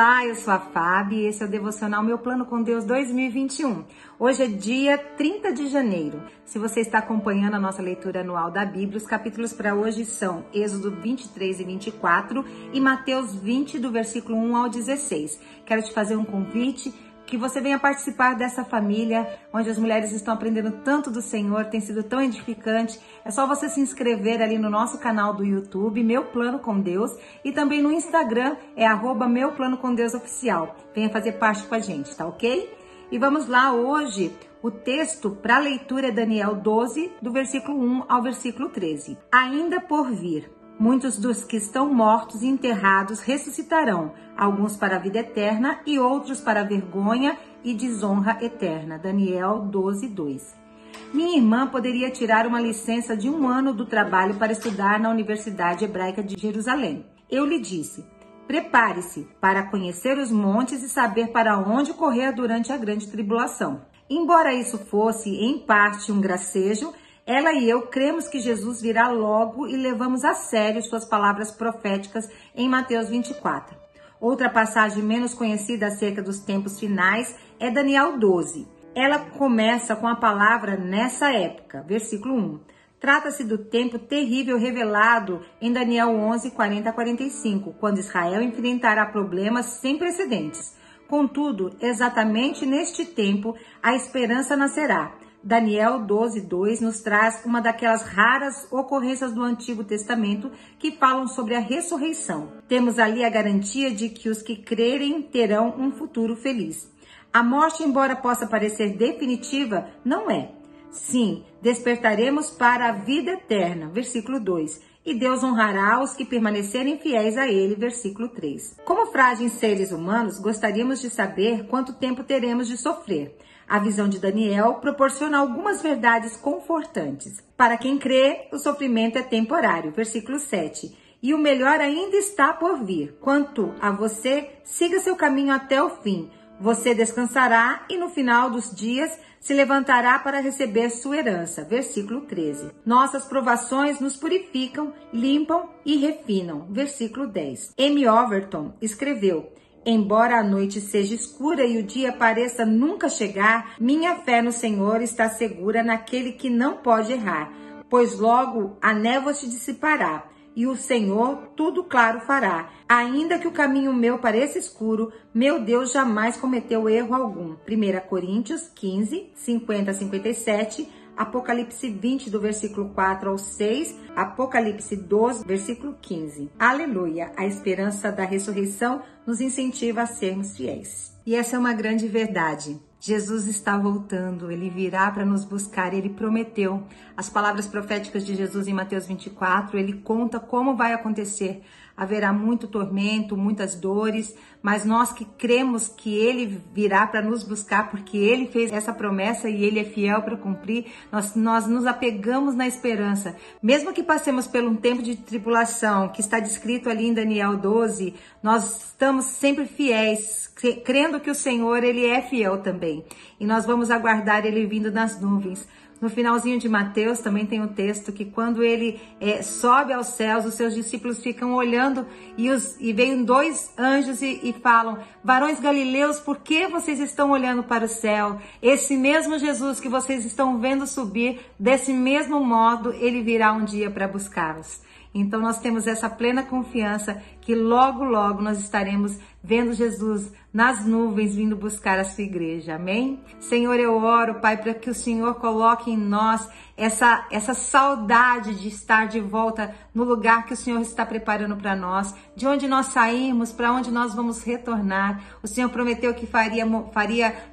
Olá, eu sou a Fábio e esse é o Devocional Meu Plano com Deus 2021. Hoje é dia 30 de janeiro. Se você está acompanhando a nossa leitura anual da Bíblia, os capítulos para hoje são Êxodo 23 e 24 e Mateus 20, do versículo 1 ao 16. Quero te fazer um convite, que você venha participar dessa família, onde as mulheres estão aprendendo tanto do Senhor, tem sido tão edificante. É só você se inscrever ali no nosso canal do YouTube, Meu Plano com Deus, e também no Instagram, é @meuplanoComDeusOficial. Venha fazer parte com a gente, tá ok? E vamos lá hoje, o texto para a leitura é Daniel 12, do versículo 1 ao versículo 13. Ainda por vir, muitos dos que estão mortos e enterrados ressuscitarão, alguns para a vida eterna e outros para a vergonha e desonra eterna. Daniel 12, 2. Minha irmã poderia tirar uma licença de 1 ano do trabalho para estudar na Universidade Hebraica de Jerusalém. Eu lhe disse, prepare-se para conhecer os montes e saber para onde correr durante a grande tribulação. Embora isso fosse, em parte, um gracejo, ela e eu cremos que Jesus virá logo e levamos a sério suas palavras proféticas em Mateus 24. Outra passagem menos conhecida acerca dos tempos finais é Daniel 12. Ela começa com a palavra nessa época, versículo 1. Trata-se do tempo terrível revelado em Daniel 11, 40 a 45, quando Israel enfrentará problemas sem precedentes. Contudo, exatamente neste tempo, a esperança nascerá. Daniel 12:2 nos traz uma daquelas raras ocorrências do Antigo Testamento que falam sobre a ressurreição. Temos ali a garantia de que os que crerem terão um futuro feliz. A morte, embora possa parecer definitiva, não é. Sim, despertaremos para a vida eterna, versículo 2, e Deus honrará os que permanecerem fiéis a ele, versículo 3. Como frágeis seres humanos, gostaríamos de saber quanto tempo teremos de sofrer. A visão de Daniel proporciona algumas verdades confortantes. Para quem crê, o sofrimento é temporário, versículo 7, e o melhor ainda está por vir. Quanto a você, siga seu caminho até o fim. Você descansará e no final dos dias se levantará para receber sua herança. Versículo 13. Nossas provações nos purificam, limpam e refinam. Versículo 10. M. Overton escreveu, embora a noite seja escura e o dia pareça nunca chegar, minha fé no Senhor está segura naquele que não pode errar, pois logo a névoa se dissipará. E o Senhor tudo claro fará. Ainda que o caminho meu pareça escuro, meu Deus jamais cometeu erro algum. 1 Coríntios 15, 50 a 57, Apocalipse 20, do versículo 4 ao 6, Apocalipse 12, versículo 15. Aleluia! A esperança da ressurreição nos incentiva a sermos fiéis. E essa é uma grande verdade. Jesus está voltando, ele virá para nos buscar, ele prometeu. As palavras proféticas de Jesus em Mateus 24, ele conta como vai acontecer. Haverá muito tormento, muitas dores, mas nós que cremos que ele virá para nos buscar, porque ele fez essa promessa e ele é fiel para cumprir, nós nos apegamos na esperança. Mesmo que passemos por um tempo de tribulação, que está descrito ali em Daniel 12, nós estamos sempre fiéis, crendo que o Senhor, ele é fiel também. E nós vamos aguardar ele vindo nas nuvens. No finalzinho de Mateus também tem um texto que quando ele sobe aos céus, os seus discípulos ficam olhando e vêm 2 anjos e falam, varões galileus, por que vocês estão olhando para o céu? Esse mesmo Jesus que vocês estão vendo subir, desse mesmo modo ele virá um dia para buscá-los. Então nós temos essa plena confiança que logo, logo nós estaremos vendo Jesus nas nuvens vindo buscar a sua igreja, amém? Senhor, eu oro, Pai, para que o Senhor coloque em nós essa saudade de estar de volta no lugar que o Senhor está preparando para nós, de onde nós saímos, para onde nós vamos retornar. O Senhor prometeu que faria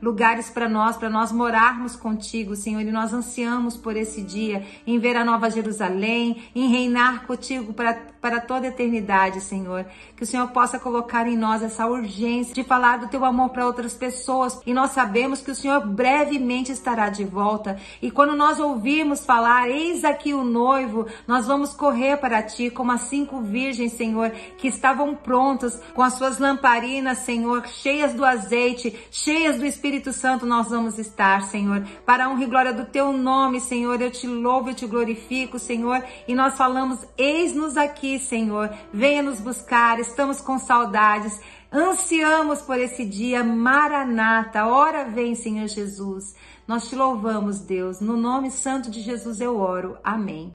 lugares para nós morarmos contigo, Senhor, e nós ansiamos por esse dia, em ver a Nova Jerusalém, em reinar contigo para toda a eternidade, Senhor. Que o Senhor possa colocar em nós essa urgência de falar do teu amor para outras pessoas, e nós sabemos que o Senhor brevemente estará de volta, e quando nós ouvirmos falar, eis aqui o noivo, nós vamos correr para ti como as 5 virgens, Senhor, que estavam prontas com as suas lamparinas, Senhor, cheias do azeite, cheias do Espírito Santo. Nós vamos estar, Senhor, para a honra e glória do teu nome, Senhor. Eu te louvo, eu te glorifico, Senhor, e nós falamos, eis-nos aqui, Senhor, venha nos buscar, estamos com saudades. Ansiamos por esse dia, Maranata, ora vem, Senhor Jesus. Nós te louvamos, Deus, no nome santo de Jesus eu oro, amém.